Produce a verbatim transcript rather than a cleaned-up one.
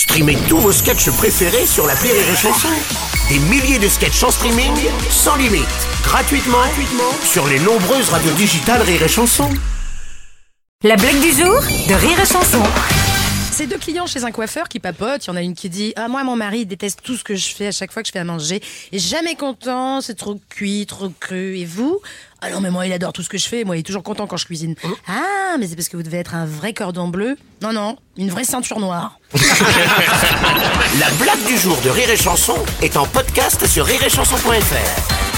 Streamez tous vos sketchs préférés sur l'appli Rire et Chansons. Des milliers de sketchs en streaming, sans limite, gratuitement, gratuitement sur les nombreuses radios digitales Rire et Chansons. La blague du jour de Rire et Chansons. C'est deux clients chez un coiffeur qui papotent. Il y en a une qui dit « Ah, moi, mon mari déteste tout ce que je fais à chaque fois que je fais à manger. Et jamais content, c'est trop cuit, trop cru. Et vous ?» « Alors, mais moi, il adore tout ce que je fais. Moi, il est toujours content quand je cuisine. Mmh. »« Ah, mais c'est parce que vous devez être un vrai cordon bleu. » »« Non, non, une vraie ceinture noire. » La blague du jour de Rire et Chanson est en podcast sur rire et chanson point f r.